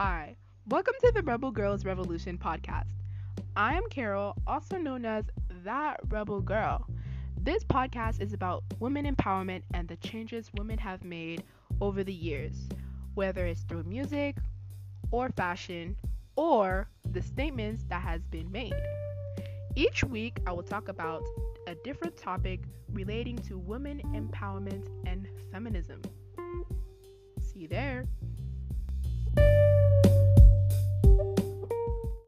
Hi, welcome to the Rebel Grrls Revolution podcast. I'm Carol, also known as That Rebel Grrl. This podcast is about women empowerment and the changes women have made over the years, whether it's through music or fashion or the statements that has been made. Each week, I will talk about a different topic relating to women empowerment and feminism. See you there.